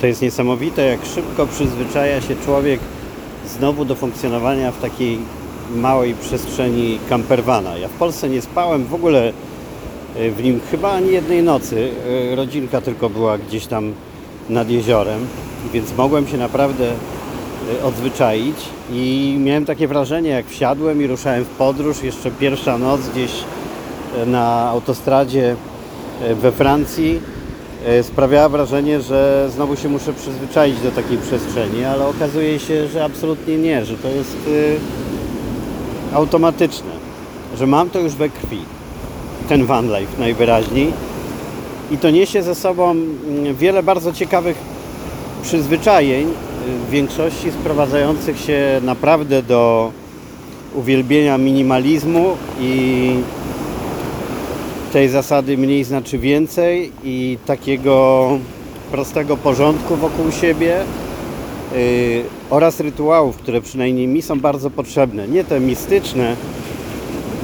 To jest niesamowite, jak szybko przyzwyczaja się człowiek znowu do funkcjonowania w takiej małej przestrzeni campervana. Ja w Polsce nie spałem w ogóle w nim chyba ani jednej nocy. Rodzinka tylko była gdzieś tam nad jeziorem, więc mogłem się naprawdę odzwyczaić i miałem takie wrażenie, jak wsiadłem i ruszałem w podróż, jeszcze pierwsza noc gdzieś na autostradzie we Francji, sprawiała wrażenie, że znowu się muszę przyzwyczaić do takiej przestrzeni, ale okazuje się, że absolutnie nie, że to jest automatyczne, że mam to już we krwi, ten van life najwyraźniej, i to niesie ze sobą wiele bardzo ciekawych przyzwyczajeń, w większości sprowadzających się naprawdę do uwielbienia minimalizmu i tej zasady mniej znaczy więcej i takiego prostego porządku wokół siebie oraz rytuałów, które przynajmniej mi są bardzo potrzebne. Nie te mistyczne,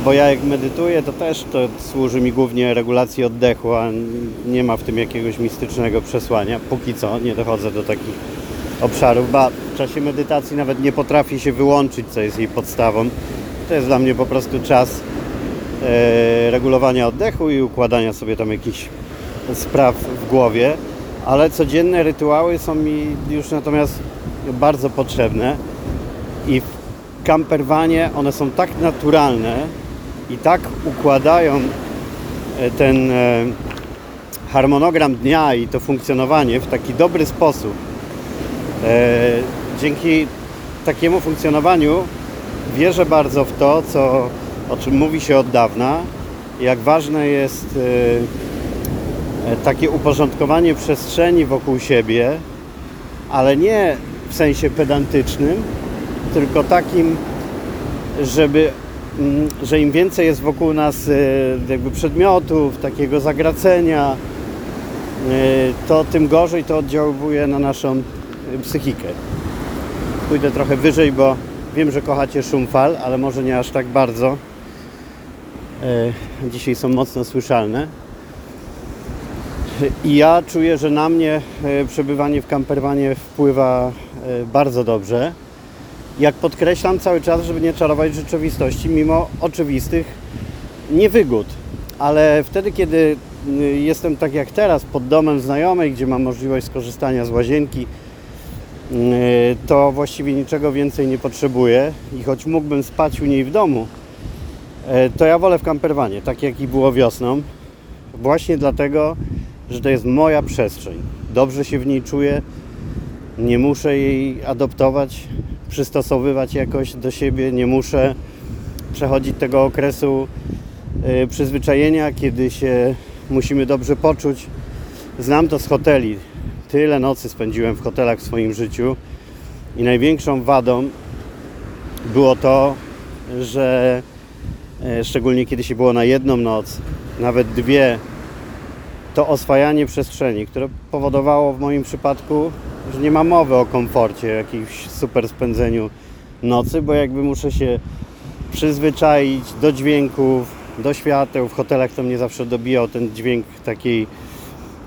bo ja jak medytuję, to też to służy mi głównie regulacji oddechu, a nie ma w tym jakiegoś mistycznego przesłania. Póki co nie dochodzę do takich obszarów, bo w czasie medytacji nawet nie potrafię się wyłączyć, co jest jej podstawą. To jest dla mnie po prostu czas regulowania oddechu i układania sobie tam jakichś spraw w głowie, ale codzienne rytuały są mi już natomiast bardzo potrzebne i w campervanie one są tak naturalne i tak układają ten harmonogram dnia i to funkcjonowanie w taki dobry sposób. Dzięki takiemu funkcjonowaniu wierzę bardzo w to, o czym mówi się od dawna, jak ważne jest takie uporządkowanie przestrzeni wokół siebie, ale nie w sensie pedantycznym, tylko takim, że im więcej jest wokół nas jakby przedmiotów, takiego zagracenia, to tym gorzej to oddziaływuje na naszą psychikę. Pójdę trochę wyżej, bo wiem, że kochacie szum fal, ale może nie aż tak bardzo. Dzisiaj są mocno słyszalne. I ja czuję, że na mnie przebywanie w campervanie wpływa bardzo dobrze. Jak podkreślam cały czas, żeby nie czarować rzeczywistości, mimo oczywistych niewygód. Ale wtedy, kiedy jestem tak jak teraz, pod domem znajomej, gdzie mam możliwość skorzystania z łazienki, to właściwie niczego więcej nie potrzebuję i choć mógłbym spać u niej w domu, to ja wolę w campervanie, tak jak i było wiosną, właśnie dlatego, że to jest moja przestrzeń. Dobrze się w niej czuję, nie muszę jej adoptować, przystosowywać jakoś do siebie, nie muszę przechodzić tego okresu przyzwyczajenia, kiedy się musimy dobrze poczuć. Znam to z hoteli. Tyle nocy spędziłem w hotelach w swoim życiu i największą wadą było to, że szczególnie kiedy się było na jedną noc, nawet dwie, to oswajanie przestrzeni, które powodowało w moim przypadku, że nie ma mowy o komforcie, jakimś super spędzeniu nocy, bo jakby muszę się przyzwyczaić do dźwięków, do świateł. W hotelach to mnie zawsze dobijał ten dźwięk takiej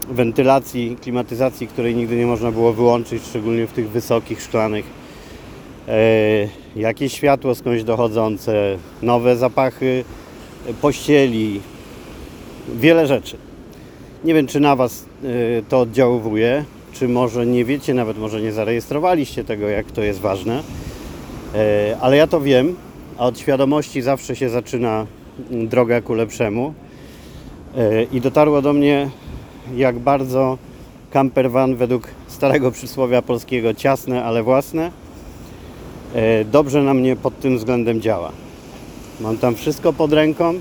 wentylacji, klimatyzacji, której nigdy nie można było wyłączyć, szczególnie w tych wysokich, szklanych. Jakieś światło skądś dochodzące, nowe zapachy pościeli, wiele rzeczy. Nie wiem, czy na Was to oddziaływuje, czy może nie wiecie, nawet może nie zarejestrowaliście tego, jak to jest ważne, ale ja to wiem, a od świadomości zawsze się zaczyna droga ku lepszemu i dotarło do mnie, jak bardzo campervan według starego przysłowia polskiego ciasne, ale własne dobrze na mnie pod tym względem działa. Mam tam wszystko pod ręką,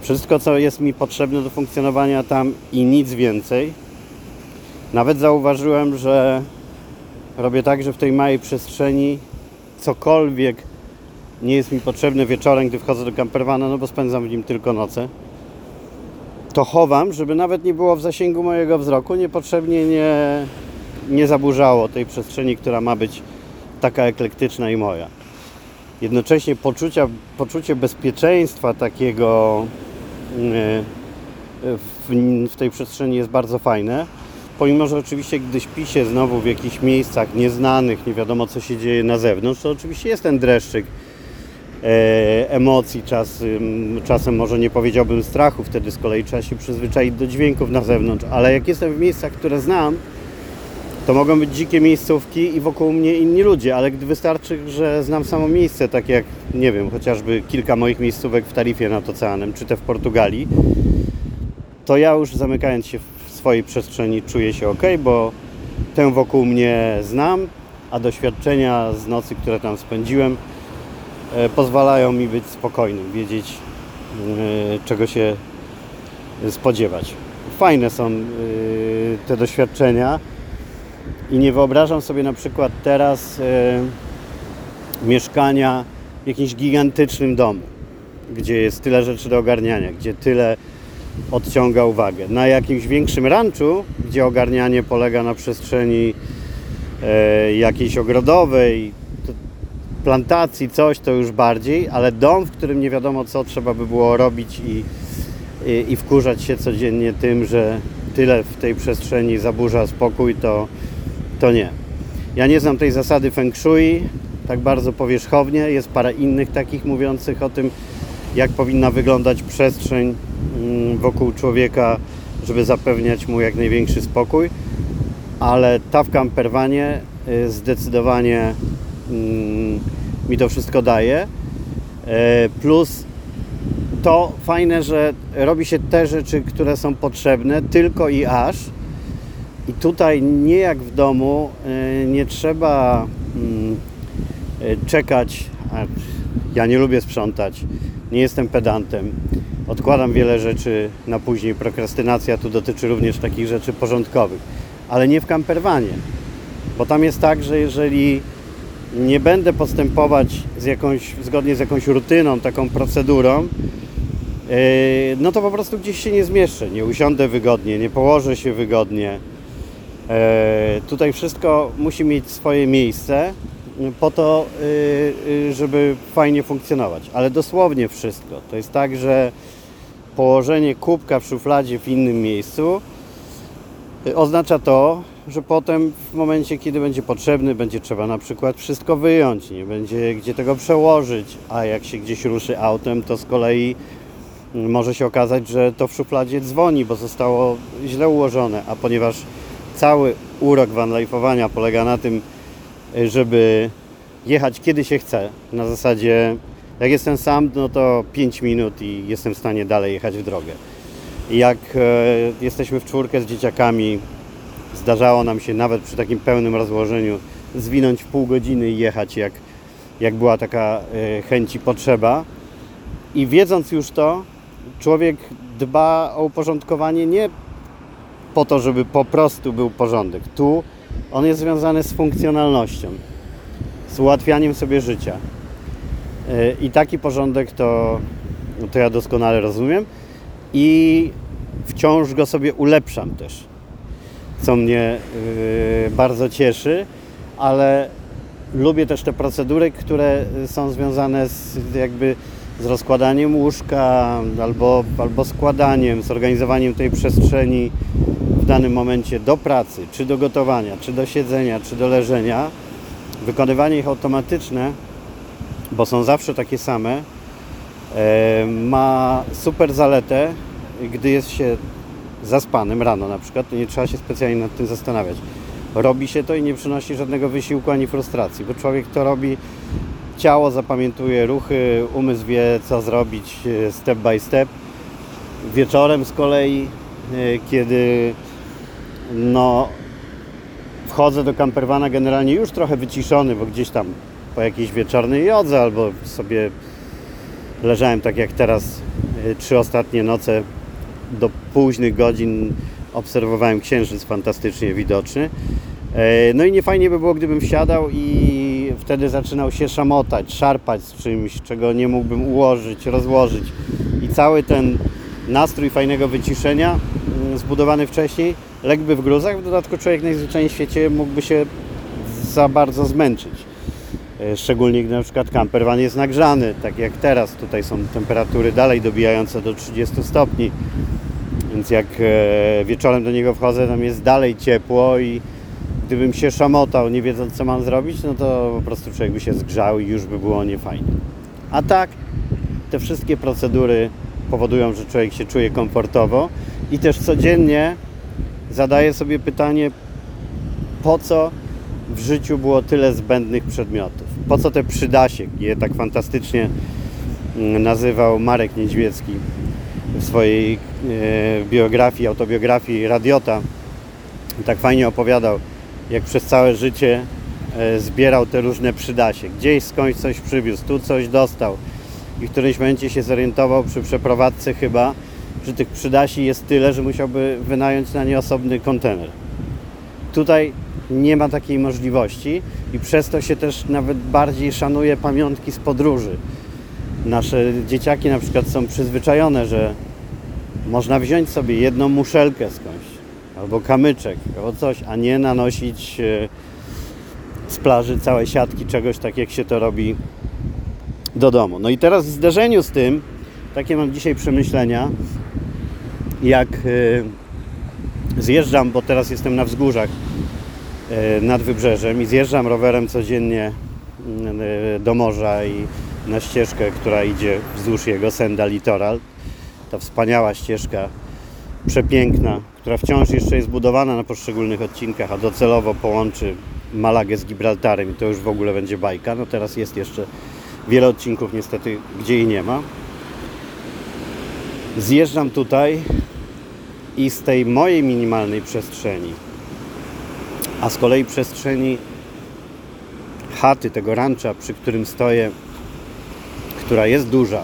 wszystko co jest mi potrzebne do funkcjonowania tam i nic więcej. Nawet zauważyłem, że robię tak, że w tej małej przestrzeni cokolwiek nie jest mi potrzebne wieczorem, gdy wchodzę do campervana, no bo spędzam w nim tylko noce, to chowam, żeby nawet nie było w zasięgu mojego wzroku, niepotrzebnie nie zaburzało tej przestrzeni, która ma być taka eklektyczna i moja. Jednocześnie poczucie bezpieczeństwa takiego w tej przestrzeni jest bardzo fajne. pomimo, że oczywiście gdy śpi się znowu w jakichś miejscach nieznanych, nie wiadomo co się dzieje na zewnątrz, to oczywiście jest ten dreszczyk emocji, czasem może nie powiedziałbym strachu, wtedy z kolei trzeba się przyzwyczaić do dźwięków na zewnątrz, ale jak jestem w miejscach, które znam, to mogą być dzikie miejscówki i wokół mnie inni ludzie, ale gdy wystarczy, że znam samo miejsce, tak jak, nie wiem, chociażby kilka moich miejscówek w Tarifie nad oceanem, czy te w Portugalii, to ja już zamykając się w swojej przestrzeni czuję się ok, bo tę wokół mnie znam, a doświadczenia z nocy, które tam spędziłem, pozwalają mi być spokojnym, wiedzieć czego się spodziewać. Fajne są te doświadczenia i nie wyobrażam sobie na przykład teraz mieszkania w jakimś gigantycznym domu, gdzie jest tyle rzeczy do ogarniania, gdzie tyle odciąga uwagę. Na jakimś większym ranczu, gdzie ogarnianie polega na przestrzeni jakiejś ogrodowej, plantacji, coś, to już bardziej, ale dom, w którym nie wiadomo co trzeba by było robić i wkurzać się codziennie tym, że tyle w tej przestrzeni zaburza spokój, to nie. Ja nie znam tej zasady feng shui tak bardzo powierzchownie. Jest parę innych takich mówiących o tym, jak powinna wyglądać przestrzeń wokół człowieka, żeby zapewniać mu jak największy spokój, ale ta w camperwanie zdecydowanie mi to wszystko daje. Plus to fajne, że robi się te rzeczy, które są potrzebne tylko i aż. I tutaj nie jak w domu, nie trzeba czekać. Ja nie lubię sprzątać, nie jestem pedantem. Odkładam wiele rzeczy na później. Prokrastynacja tu dotyczy również takich rzeczy porządkowych. Ale nie w camperwanie. Bo tam jest tak, że jeżeli nie będę postępować zgodnie z jakąś rutyną, taką procedurą, no to po prostu gdzieś się nie zmieszczę, nie usiądę wygodnie, nie położę się wygodnie. Tutaj wszystko musi mieć swoje miejsce po to, żeby fajnie funkcjonować, ale dosłownie wszystko. To jest tak, że położenie kubka w szufladzie w innym miejscu oznacza to, że potem w momencie, kiedy będzie potrzebny, będzie trzeba na przykład wszystko wyjąć, nie będzie gdzie tego przełożyć, a jak się gdzieś ruszy autem, to z kolei może się okazać, że to w szufladzie dzwoni, bo zostało źle ułożone, a ponieważ cały urok vanlife'owania polega na tym, żeby jechać kiedy się chce, na zasadzie jak jestem sam, no to 5 minut i jestem w stanie dalej jechać w drogę. Jak jesteśmy w czwórkę z dzieciakami, zdarzało nam się nawet przy takim pełnym rozłożeniu zwinąć w pół godziny i jechać, jak była taka chęć i potrzeba. I wiedząc już to, człowiek dba o uporządkowanie nie po to, żeby po prostu był porządek. Tu on jest związany z funkcjonalnością, z ułatwianiem sobie życia. I taki porządek to ja doskonale rozumiem i wciąż go sobie ulepszam też, co mnie bardzo cieszy, ale lubię też te procedury, które są związane z rozkładaniem łóżka albo składaniem, zorganizowaniem tej przestrzeni w danym momencie do pracy, czy do gotowania, czy do siedzenia, czy do leżenia. Wykonywanie ich automatyczne, bo są zawsze takie same, ma super zaletę, gdy jest się zaspanym rano na przykład, to nie trzeba się specjalnie nad tym zastanawiać. Robi się to i nie przynosi żadnego wysiłku ani frustracji, bo człowiek to robi, ciało zapamiętuje ruchy, umysł wie co zrobić step by step. Wieczorem z kolei, kiedy wchodzę do campervana generalnie już trochę wyciszony, bo gdzieś tam po jakiejś wieczornej jodze albo sobie leżałem tak jak teraz 3 ostatnie noce do późnych godzin, obserwowałem księżyc fantastycznie widoczny. No i nie fajnie by było, gdybym wsiadał i wtedy zaczynał się szamotać, szarpać z czymś, czego nie mógłbym ułożyć, rozłożyć. I cały ten nastrój fajnego wyciszenia, zbudowany wcześniej, ległby w gruzach. W dodatku człowiek najzwyczajniej w świecie mógłby się za bardzo zmęczyć. Szczególnie gdy na przykład campervan jest nagrzany, tak jak teraz. Tutaj są temperatury dalej dobijające do 30 stopni. Więc jak wieczorem do niego wchodzę, tam jest dalej ciepło i gdybym się szamotał, nie wiedząc co mam zrobić, no to po prostu człowiek by się zgrzał i już by było niefajnie. A tak, te wszystkie procedury powodują, że człowiek się czuje komfortowo i też codziennie zadaję sobie pytanie, po co w życiu było tyle zbędnych przedmiotów? Po co te przydasie, je tak fantastycznie nazywał Marek Niedźwiecki w swojej biografii, autobiografii Radiota. Tak fajnie opowiadał, jak przez całe życie zbierał te różne przydasie. Gdzieś skądś coś przywiózł, tu coś dostał. I w którymś momencie się zorientował przy przeprowadzce chyba, że tych przydasi jest tyle, że musiałby wynająć na nie osobny kontener. Tutaj nie ma takiej możliwości i przez to się też nawet bardziej szanuje pamiątki z podróży. Nasze dzieciaki na przykład są przyzwyczajone, że można wziąć sobie jedną muszelkę skądś, albo kamyczek, albo coś, a nie nanosić z plaży całej siatki czegoś, tak jak się to robi do domu. No i teraz w zderzeniu z tym, takie mam dzisiaj przemyślenia, jak zjeżdżam, bo teraz jestem na wzgórzach nad Wybrzeżem i zjeżdżam rowerem codziennie do morza i na ścieżkę, która idzie wzdłuż jego Senda Litoral. Ta wspaniała ścieżka, przepiękna, która wciąż jeszcze jest budowana na poszczególnych odcinkach, a docelowo połączy Malagę z Gibraltarem i to już w ogóle będzie bajka. No teraz jest jeszcze wiele odcinków niestety, gdzie jej nie ma. Zjeżdżam tutaj i z tej mojej minimalnej przestrzeni, a z kolei przestrzeni chaty, tego rancza, przy którym stoję, która jest duża,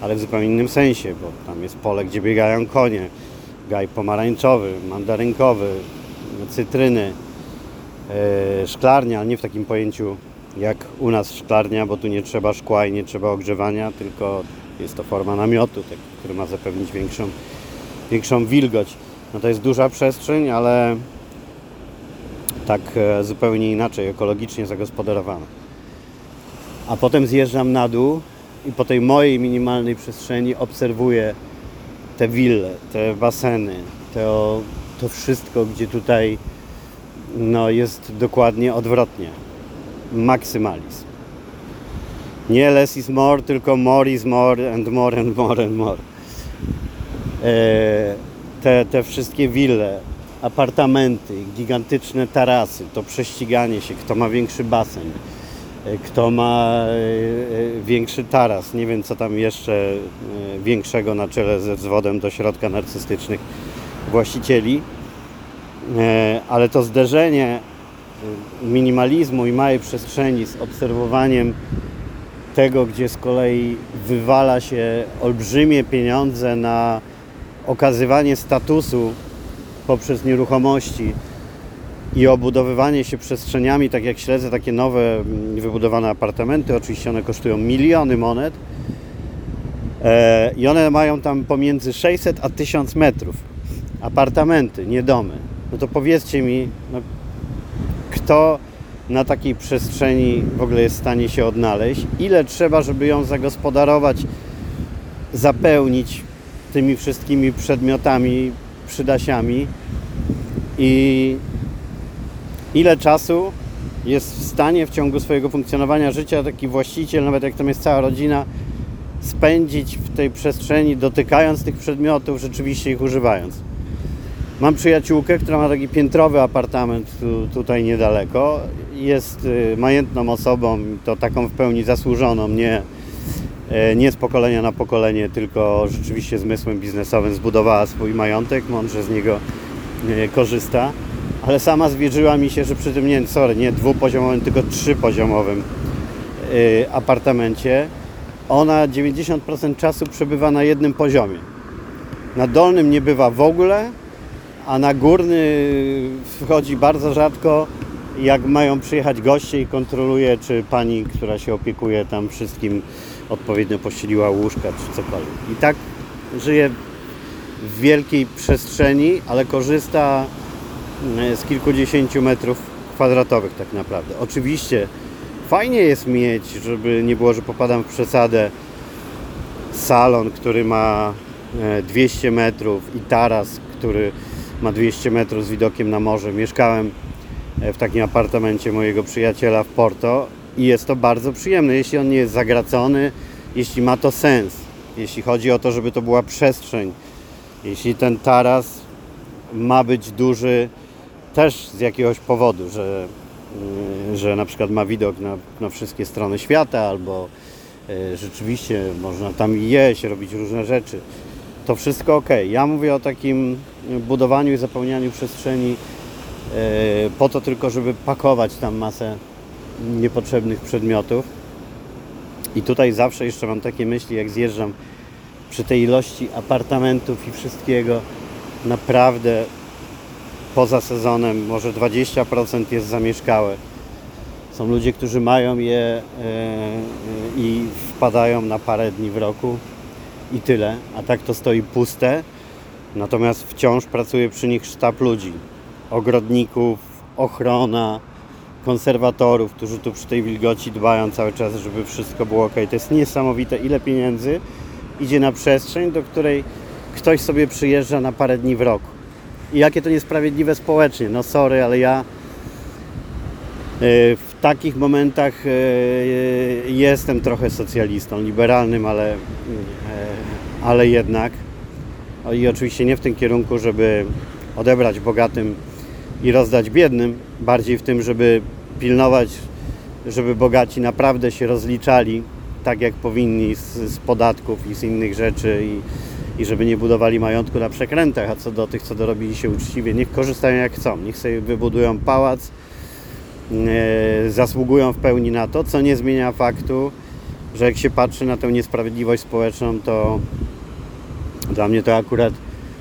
ale w zupełnie innym sensie, bo tam jest pole, gdzie biegają konie, gaj pomarańczowy, mandarynkowy, cytryny, szklarnia, ale nie w takim pojęciu jak u nas szklarnia, bo tu nie trzeba szkła i nie trzeba ogrzewania, tylko jest to forma namiotu, który ma zapewnić większą wilgoć. No to jest duża przestrzeń, ale tak zupełnie inaczej, ekologicznie zagospodarowana. A potem zjeżdżam na dół i po tej mojej minimalnej przestrzeni obserwuję te wille, te baseny, to wszystko, gdzie tutaj no, jest dokładnie odwrotnie. Maksymalizm. Nie less is more, tylko more is more and more and more and more. Te wszystkie wille, apartamenty, gigantyczne tarasy, to prześciganie się, kto ma większy basen, kto ma większy taras, nie wiem co tam jeszcze większego na czele ze wzwodem do środka narcystycznych właścicieli, ale to zderzenie minimalizmu i małej przestrzeni z obserwowaniem tego, gdzie z kolei wywala się olbrzymie pieniądze na okazywanie statusu poprzez nieruchomości i obudowywanie się przestrzeniami, tak jak śledzę takie nowe wybudowane apartamenty, oczywiście one kosztują miliony monet i one mają tam pomiędzy 600 a 1000 metrów apartamenty, nie domy. No to powiedzcie mi, no, kto na takiej przestrzeni w ogóle jest w stanie się odnaleźć, ile trzeba, żeby ją zagospodarować, zapełnić tymi wszystkimi przedmiotami, przydasiami i ile czasu jest w stanie w ciągu swojego funkcjonowania życia taki właściciel, nawet jak tam jest cała rodzina, spędzić w tej przestrzeni, dotykając tych przedmiotów, rzeczywiście ich używając. Mam przyjaciółkę, która ma taki piętrowy apartament tutaj niedaleko. Jest majętną osobą, to taką w pełni zasłużoną, nie z pokolenia na pokolenie, tylko rzeczywiście zmysłem biznesowym zbudowała swój majątek, mądrze z niego korzysta. Ale sama zwierzyła mi się, że przy tym nie dwupoziomowym, tylko trzypoziomowym apartamencie ona 90% czasu przebywa na jednym poziomie. Na dolnym nie bywa w ogóle, a na górny wchodzi bardzo rzadko, jak mają przyjechać goście i kontroluje, czy pani, która się opiekuje tam wszystkim, odpowiednio pościeliła łóżka, czy cokolwiek. I tak żyje w wielkiej przestrzeni, ale korzysta z kilkudziesięciu metrów kwadratowych tak naprawdę. Oczywiście fajnie jest mieć, żeby nie było, że popadam w przesadę, salon, który ma 200 metrów i taras, który ma 200 metrów z widokiem na morze. Mieszkałem w takim apartamencie mojego przyjaciela w Porto i jest to bardzo przyjemne, jeśli on nie jest zagracony, jeśli ma to sens, jeśli chodzi o to, żeby to była przestrzeń, jeśli ten taras ma być duży też z jakiegoś powodu, że na przykład ma widok na wszystkie strony świata, albo rzeczywiście można tam jeść, robić różne rzeczy. To wszystko ok. Ja mówię o takim budowaniu i zapełnianiu przestrzeni po to tylko, żeby pakować tam masę niepotrzebnych przedmiotów. I tutaj zawsze jeszcze mam takie myśli, jak zjeżdżam, przy tej ilości apartamentów i wszystkiego, naprawdę poza sezonem może 20% jest zamieszkałe. Są ludzie, którzy mają je i wpadają na parę dni w roku i tyle, a tak to stoi puste. Natomiast wciąż pracuje przy nich sztab ludzi, ogrodników, ochrona, konserwatorów, którzy tu przy tej wilgoci dbają cały czas, żeby wszystko było ok. To jest niesamowite, ile pieniędzy idzie na przestrzeń, do której ktoś sobie przyjeżdża na parę dni w roku. I jakie to niesprawiedliwe społecznie. No sorry, ale ja w takich momentach jestem trochę socjalistą, liberalnym, ale jednak. I oczywiście nie w tym kierunku, żeby odebrać bogatym i rozdać biednym. Bardziej w tym, żeby pilnować, żeby bogaci naprawdę się rozliczali tak jak powinni z podatków i z innych rzeczy i żeby nie budowali majątku na przekrętach, a co do tych, co dorobili się uczciwie, niech korzystają jak chcą, niech sobie wybudują pałac, zasługują w pełni na to, co nie zmienia faktu, że jak się patrzy na tę niesprawiedliwość społeczną, to dla mnie to akurat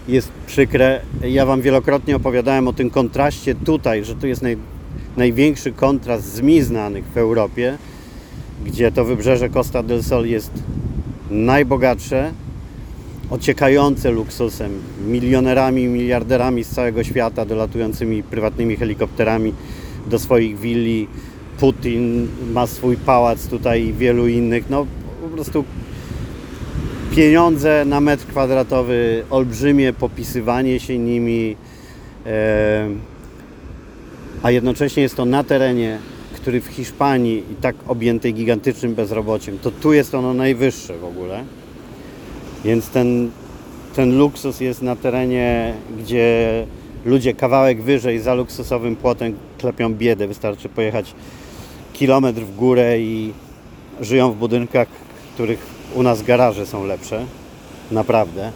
jest przykre. Ja Wam wielokrotnie opowiadałem o tym kontraście tutaj, że tu jest największy kontrast z mi znanych w Europie, gdzie to wybrzeże Costa del Sol jest najbogatsze, ociekające luksusem, milionerami, miliarderami z całego świata dolatującymi prywatnymi helikopterami do swoich willi. Putin ma swój pałac tutaj i wielu innych. No po prostu pieniądze na metr kwadratowy, olbrzymie popisywanie się nimi, a jednocześnie jest to na terenie, który w Hiszpanii i tak objętej gigantycznym bezrobociem, to tu jest ono najwyższe w ogóle. Więc ten luksus jest na terenie, gdzie ludzie kawałek wyżej za luksusowym płotem klepią biedę. Wystarczy pojechać kilometr w górę i żyją w budynkach, których u nas garaże są lepsze. Naprawdę.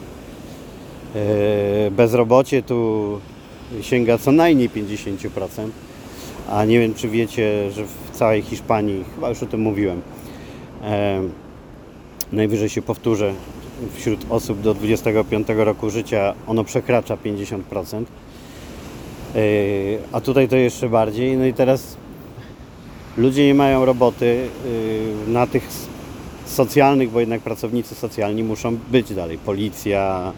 Bezrobocie tu sięga co najmniej 50%. A nie wiem, czy wiecie, że w całej Hiszpanii, chyba już o tym mówiłem, najwyżej się powtórzę, wśród osób do 25 roku życia ono przekracza 50%. A tutaj to jeszcze bardziej. No i teraz ludzie nie mają roboty na tych socjalnych, bo jednak pracownicy socjalni muszą być dalej. Policja,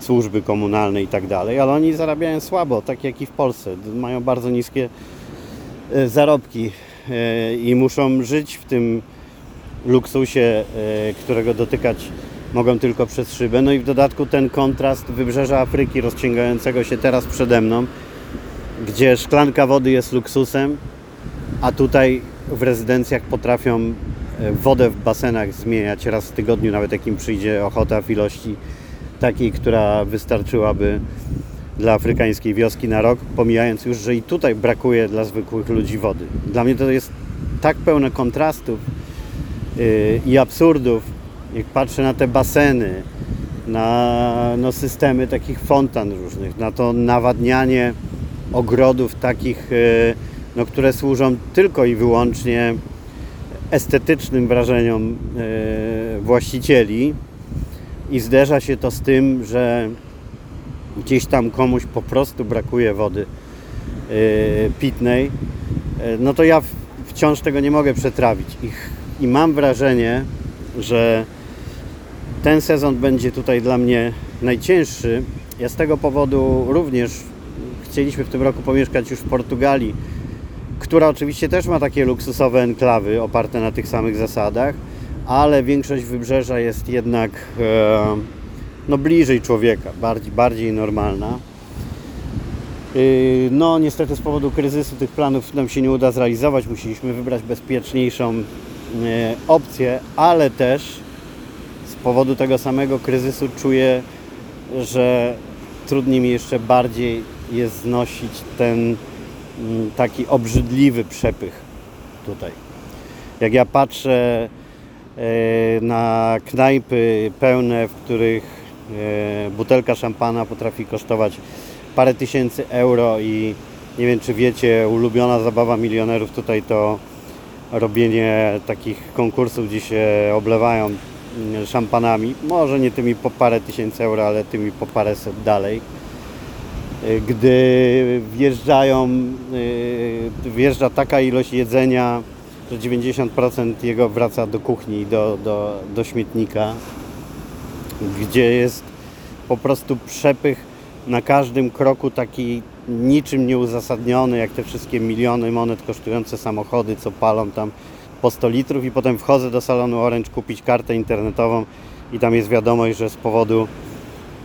służby komunalne i tak dalej, ale oni zarabiają słabo, tak jak i w Polsce. Mają bardzo niskie zarobki i muszą żyć w tym luksusie, którego dotykać mogą tylko przez szybę. No i w dodatku ten kontrast wybrzeża Afryki rozciągającego się teraz przede mną, gdzie szklanka wody jest luksusem, a tutaj w rezydencjach potrafią wodę w basenach zmieniać raz w tygodniu, nawet jak im przyjdzie ochota, w ilości takiej, która wystarczyłaby dla afrykańskiej wioski na rok, pomijając już, że i tutaj brakuje dla zwykłych ludzi wody. Dla mnie to jest tak pełne kontrastów i absurdów, jak patrzę na te baseny, na systemy takich fontan różnych, na to nawadnianie ogrodów takich, które służą tylko i wyłącznie estetycznym wrażeniom właścicieli, i zderza się to z tym, że gdzieś tam komuś po prostu brakuje wody pitnej, no to ja wciąż tego nie mogę przetrawić. I mam wrażenie, że ten sezon będzie tutaj dla mnie najcięższy. Ja z tego powodu również chcieliśmy w tym roku pomieszkać już w Portugalii, która oczywiście też ma takie luksusowe enklawy oparte na tych samych zasadach, ale większość wybrzeża jest jednak no bliżej człowieka, bardziej normalna. No niestety z powodu kryzysu tych planów nam się nie uda zrealizować, musieliśmy wybrać bezpieczniejszą opcję, ale też z powodu tego samego kryzysu czuję, że trudniej mi jeszcze bardziej jest znosić ten taki obrzydliwy przepych tutaj. Jak ja patrzę na knajpy pełne, w których butelka szampana potrafi kosztować parę tysięcy euro i nie wiem, czy wiecie, ulubiona zabawa milionerów tutaj to robienie takich konkursów, gdzie się oblewają szampanami, może nie tymi po parę tysięcy euro, ale tymi po paręset dalej. Gdy wjeżdża taka ilość jedzenia, że 90% jego wraca do kuchni, do śmietnika, gdzie jest po prostu przepych na każdym kroku, taki niczym nieuzasadniony, jak te wszystkie miliony monet kosztujące samochody, co palą tam po 100 litrów i potem wchodzę do salonu Orange kupić kartę internetową i tam jest wiadomość, że z powodu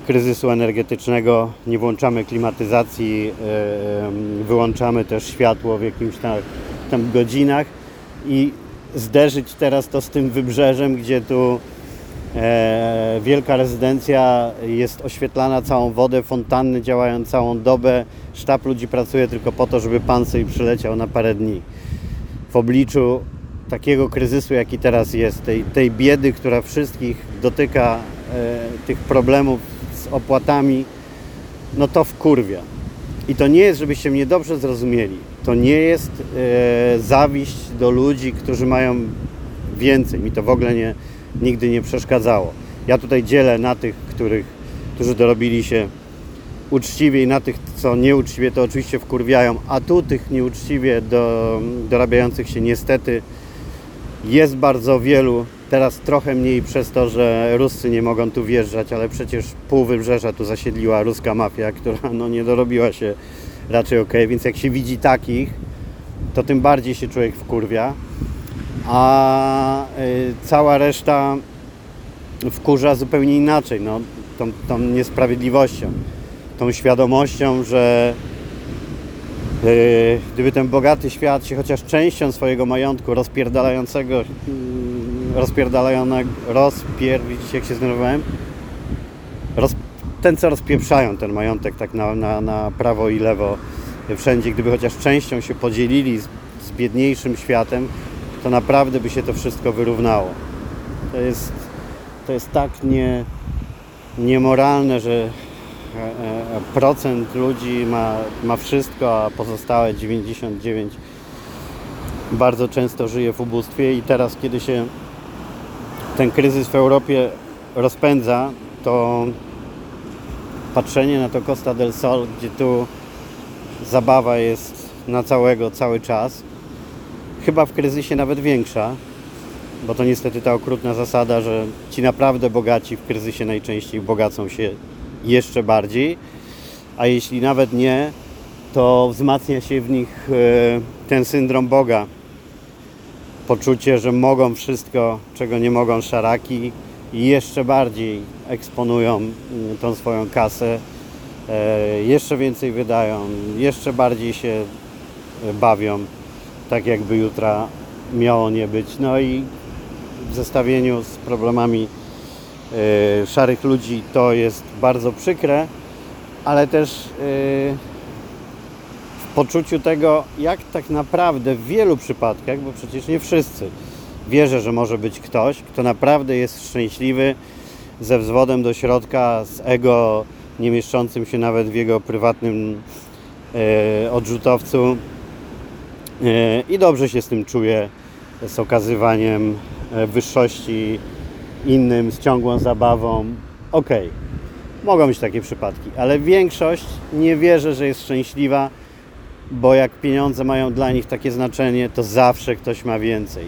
kryzysu energetycznego nie włączamy klimatyzacji, wyłączamy też światło w jakimś tam godzinach i zderzyć teraz to z tym wybrzeżem, gdzie tu wielka rezydencja jest oświetlana całą wodę, fontanny działają całą dobę, sztab ludzi pracuje tylko po to, żeby pan sobie przyleciał na parę dni. W obliczu takiego kryzysu, jaki teraz jest, tej biedy, która wszystkich dotyka, tych problemów z opłatami, no to wkurwia. I to nie jest, żebyście mnie dobrze zrozumieli, to nie jest zawiść do ludzi, którzy mają więcej. Mi to w ogóle nigdy nie przeszkadzało. Ja tutaj dzielę na tych, którzy dorobili się uczciwie i na tych, co nieuczciwie, to oczywiście wkurwiają, a tu tych nieuczciwie dorabiających się niestety jest bardzo wielu. Teraz trochę mniej przez to, że Ruscy nie mogą tu wjeżdżać, ale przecież pół wybrzeża tu zasiedliła ruska mafia, która no nie dorobiła się raczej okej, więc jak się widzi takich, to tym bardziej się człowiek wkurwia, a cała reszta wkurza zupełnie inaczej, no, tą niesprawiedliwością, tą świadomością, że gdyby ten bogaty świat się chociaż częścią swojego majątku rozpieprzają ten majątek tak na prawo i lewo wszędzie, gdyby chociaż częścią się podzielili z biedniejszym światem, to naprawdę by się to wszystko wyrównało. To jest tak niemoralne, że procent ludzi ma wszystko, a pozostałe 99% bardzo często żyje w ubóstwie i teraz, kiedy się ten kryzys w Europie rozpędza, to patrzenie na to Costa del Sol, gdzie tu zabawa jest na cały czas, chyba w kryzysie nawet większa, bo to niestety ta okrutna zasada, że ci naprawdę bogaci w kryzysie najczęściej bogacą się jeszcze bardziej, a jeśli nawet nie, to wzmacnia się w nich ten syndrom Boga. Poczucie, że mogą wszystko, czego nie mogą szaraki i jeszcze bardziej eksponują tą swoją kasę, jeszcze więcej wydają, jeszcze bardziej się bawią, tak jakby jutra miało nie być. No i w zestawieniu z problemami szarych ludzi to jest bardzo przykre, ale też w poczuciu tego, jak tak naprawdę w wielu przypadkach, bo przecież nie wszyscy, wierzę, że może być ktoś, kto naprawdę jest szczęśliwy, ze wzwodem do środka, z ego nie mieszczącym się nawet w jego prywatnym odrzutowcu i dobrze się z tym czuje, z okazywaniem wyższości innym, z ciągłą zabawą. Okej, mogą być takie przypadki, ale większość nie wierzę, że jest szczęśliwa, bo jak pieniądze mają dla nich takie znaczenie, to zawsze ktoś ma więcej.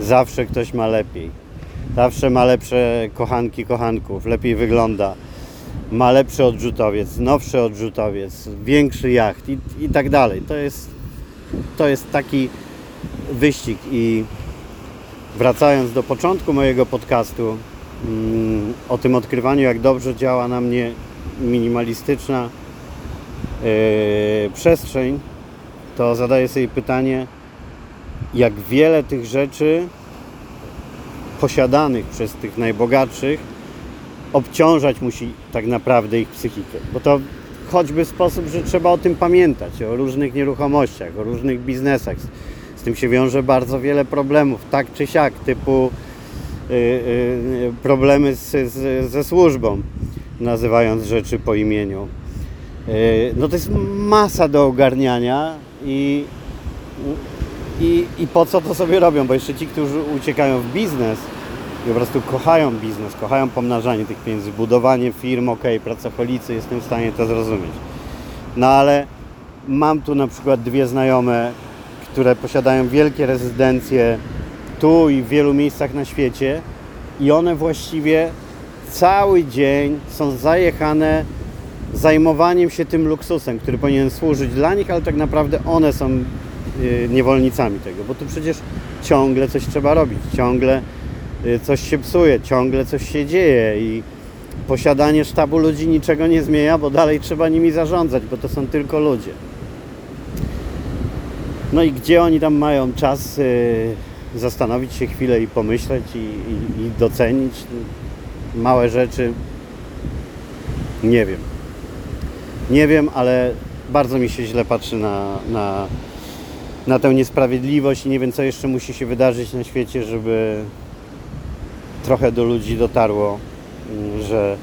Zawsze ktoś ma lepiej. Zawsze ma lepsze kochanki, kochanków, lepiej wygląda. Ma lepszy odrzutowiec, nowszy odrzutowiec, większy jacht i tak dalej. To jest taki wyścig i wracając do początku mojego podcastu, o tym odkrywaniu, jak dobrze działa na mnie minimalistyczna przestrzeń, to zadaję sobie pytanie, jak wiele tych rzeczy posiadanych przez tych najbogatszych obciążać musi tak naprawdę ich psychikę. Bo to choćby sposób, że trzeba o tym pamiętać, o różnych nieruchomościach, o różnych biznesach. Z tym się wiąże bardzo wiele problemów, tak czy siak, typu problemy ze służbą, nazywając rzeczy po imieniu. No to jest masa do ogarniania i po co to sobie robią, bo jeszcze ci, którzy uciekają w biznes i po prostu kochają biznes, kochają pomnażanie tych pieniędzy, budowanie firm, pracoholicy, jestem w stanie to zrozumieć. No ale mam tu na przykład dwie znajome, które posiadają wielkie rezydencje tu i w wielu miejscach na świecie i one właściwie cały dzień są zajechane zajmowaniem się tym luksusem, który powinien służyć dla nich, ale tak naprawdę one są niewolnicami tego, bo tu przecież ciągle coś trzeba robić, ciągle coś się psuje, ciągle coś się dzieje i posiadanie sztabu ludzi niczego nie zmienia, bo dalej trzeba nimi zarządzać, bo to są tylko ludzie. No i gdzie oni tam mają czas zastanowić się chwilę i pomyśleć i docenić małe rzeczy? Nie wiem. Nie wiem, ale bardzo mi się źle patrzy na tę niesprawiedliwość i nie wiem, co jeszcze musi się wydarzyć na świecie, żeby trochę do ludzi dotarło, że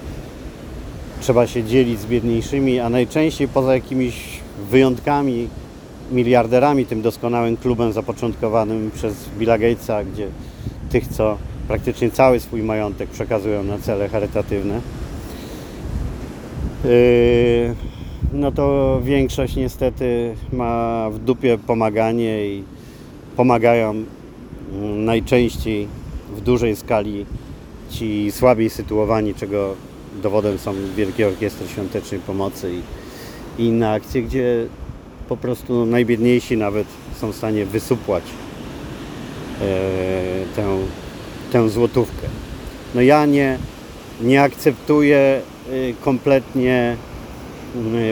trzeba się dzielić z biedniejszymi, a najczęściej poza jakimiś wyjątkami miliarderami, tym doskonałym klubem zapoczątkowanym przez Billa Gatesa, gdzie tych, co praktycznie cały swój majątek przekazują na cele charytatywne, no to większość niestety ma w dupie pomaganie i pomagają najczęściej w dużej skali ci słabiej sytuowani, czego dowodem są wielkie orkiestry świątecznej pomocy i inne akcje, gdzie po prostu najbiedniejsi nawet są w stanie wysupłać tę złotówkę. No ja nie akceptuję kompletnie,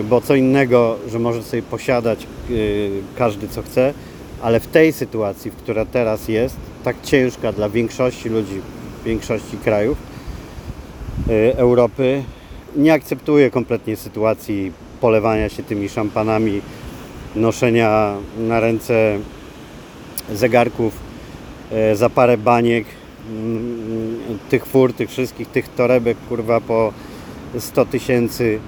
bo co innego, że może sobie posiadać każdy co chce, ale w tej sytuacji, która teraz jest, tak ciężka dla większości ludzi, większości krajów Europy, nie akceptuję kompletnie sytuacji polewania się tymi szampanami, noszenia na ręce zegarków za parę baniek, tych fur, tych wszystkich, tych torebek, kurwa, po 100 tysięcy.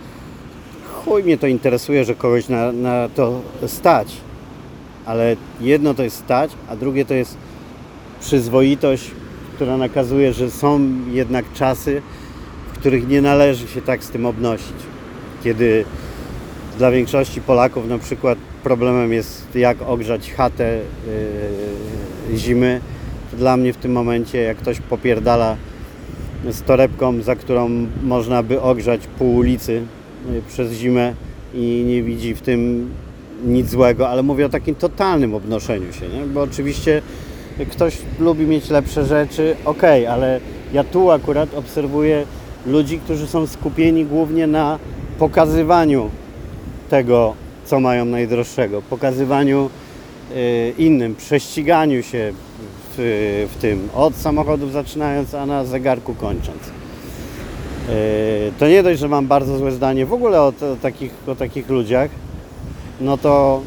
Chuj mnie to interesuje, że kogoś na to stać, ale jedno to jest stać, a drugie to jest przyzwoitość, która nakazuje, że są jednak czasy, w których nie należy się tak z tym obnosić. Kiedy dla większości Polaków na przykład problemem jest, jak ogrzać chatę zimy. Dla mnie w tym momencie, jak ktoś popierdala z torebką, za którą można by ogrzać pół ulicy przez zimę i nie widzi w tym nic złego, ale mówię o takim totalnym obnoszeniu się, nie? Bo oczywiście ktoś lubi mieć lepsze rzeczy, okej, ale ja tu akurat obserwuję ludzi, którzy są skupieni głównie na pokazywaniu tego, co mają najdroższego, pokazywaniu innym, prześciganiu się w tym, od samochodów zaczynając, a na zegarku kończąc. To nie dość, że mam bardzo złe zdanie w ogóle o takich ludziach, no to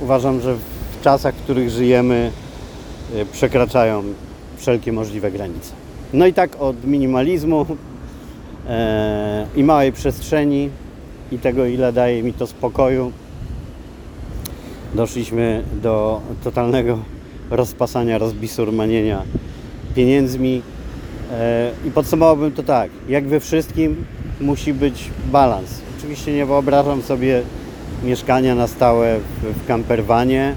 uważam, że w czasach, w których żyjemy, przekraczają wszelkie możliwe granice. No i tak od minimalizmu i małej przestrzeni i tego, ile daje mi to spokoju, doszliśmy do totalnego rozpasania, rozbisurmanienia pieniędzmi. I podsumowałbym to tak, jak we wszystkim musi być balans. Oczywiście nie wyobrażam sobie mieszkania na stałe w campervanie,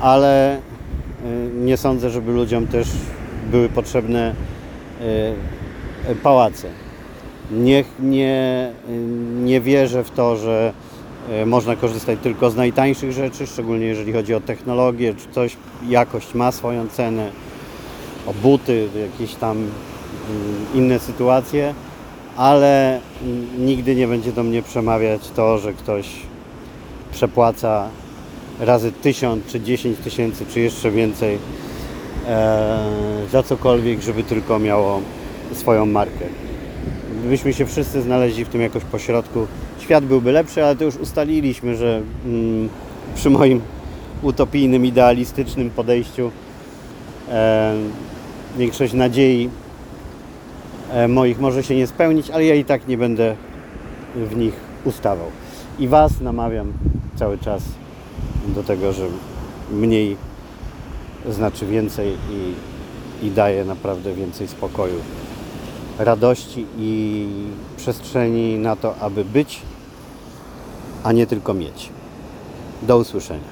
ale nie sądzę, żeby ludziom też były potrzebne pałace. Nie wierzę w to, że można korzystać tylko z najtańszych rzeczy, szczególnie jeżeli chodzi o technologię, czy coś, jakość ma swoją cenę. o buty, jakieś tam inne sytuacje, ale nigdy nie będzie do mnie przemawiać to, że ktoś przepłaca razy 1000 czy 10 000 czy jeszcze więcej za cokolwiek, żeby tylko miało swoją markę. Gdybyśmy się wszyscy znaleźli w tym jakoś pośrodku, świat byłby lepszy, ale to już ustaliliśmy, że przy moim utopijnym, idealistycznym podejściu większość nadziei moich może się nie spełnić, ale ja i tak nie będę w nich ustawał. I Was namawiam cały czas do tego, że mniej znaczy więcej i daje naprawdę więcej spokoju, radości i przestrzeni na to, aby być, a nie tylko mieć. Do usłyszenia.